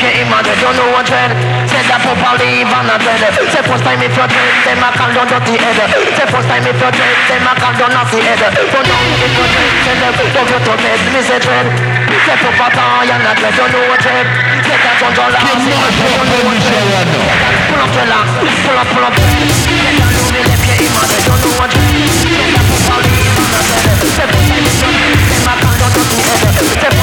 came out, they don't know what dread. Said that Papa leave and I dread. Say first time if you're dread, then I can't don't the head. Say first time if you're dread, then I can't don't the head. For now if you're dread, say them, don't get to bed, me say dread. Say Papa tie and I dread, don't know what dread. Say that don't go last, don't know what dread. Pull up, relax, pull up. Say that don't be left, came out, they don't know what dread. Say that Papa leave and I dread. Say first time if you're dread, then I can't don't the head.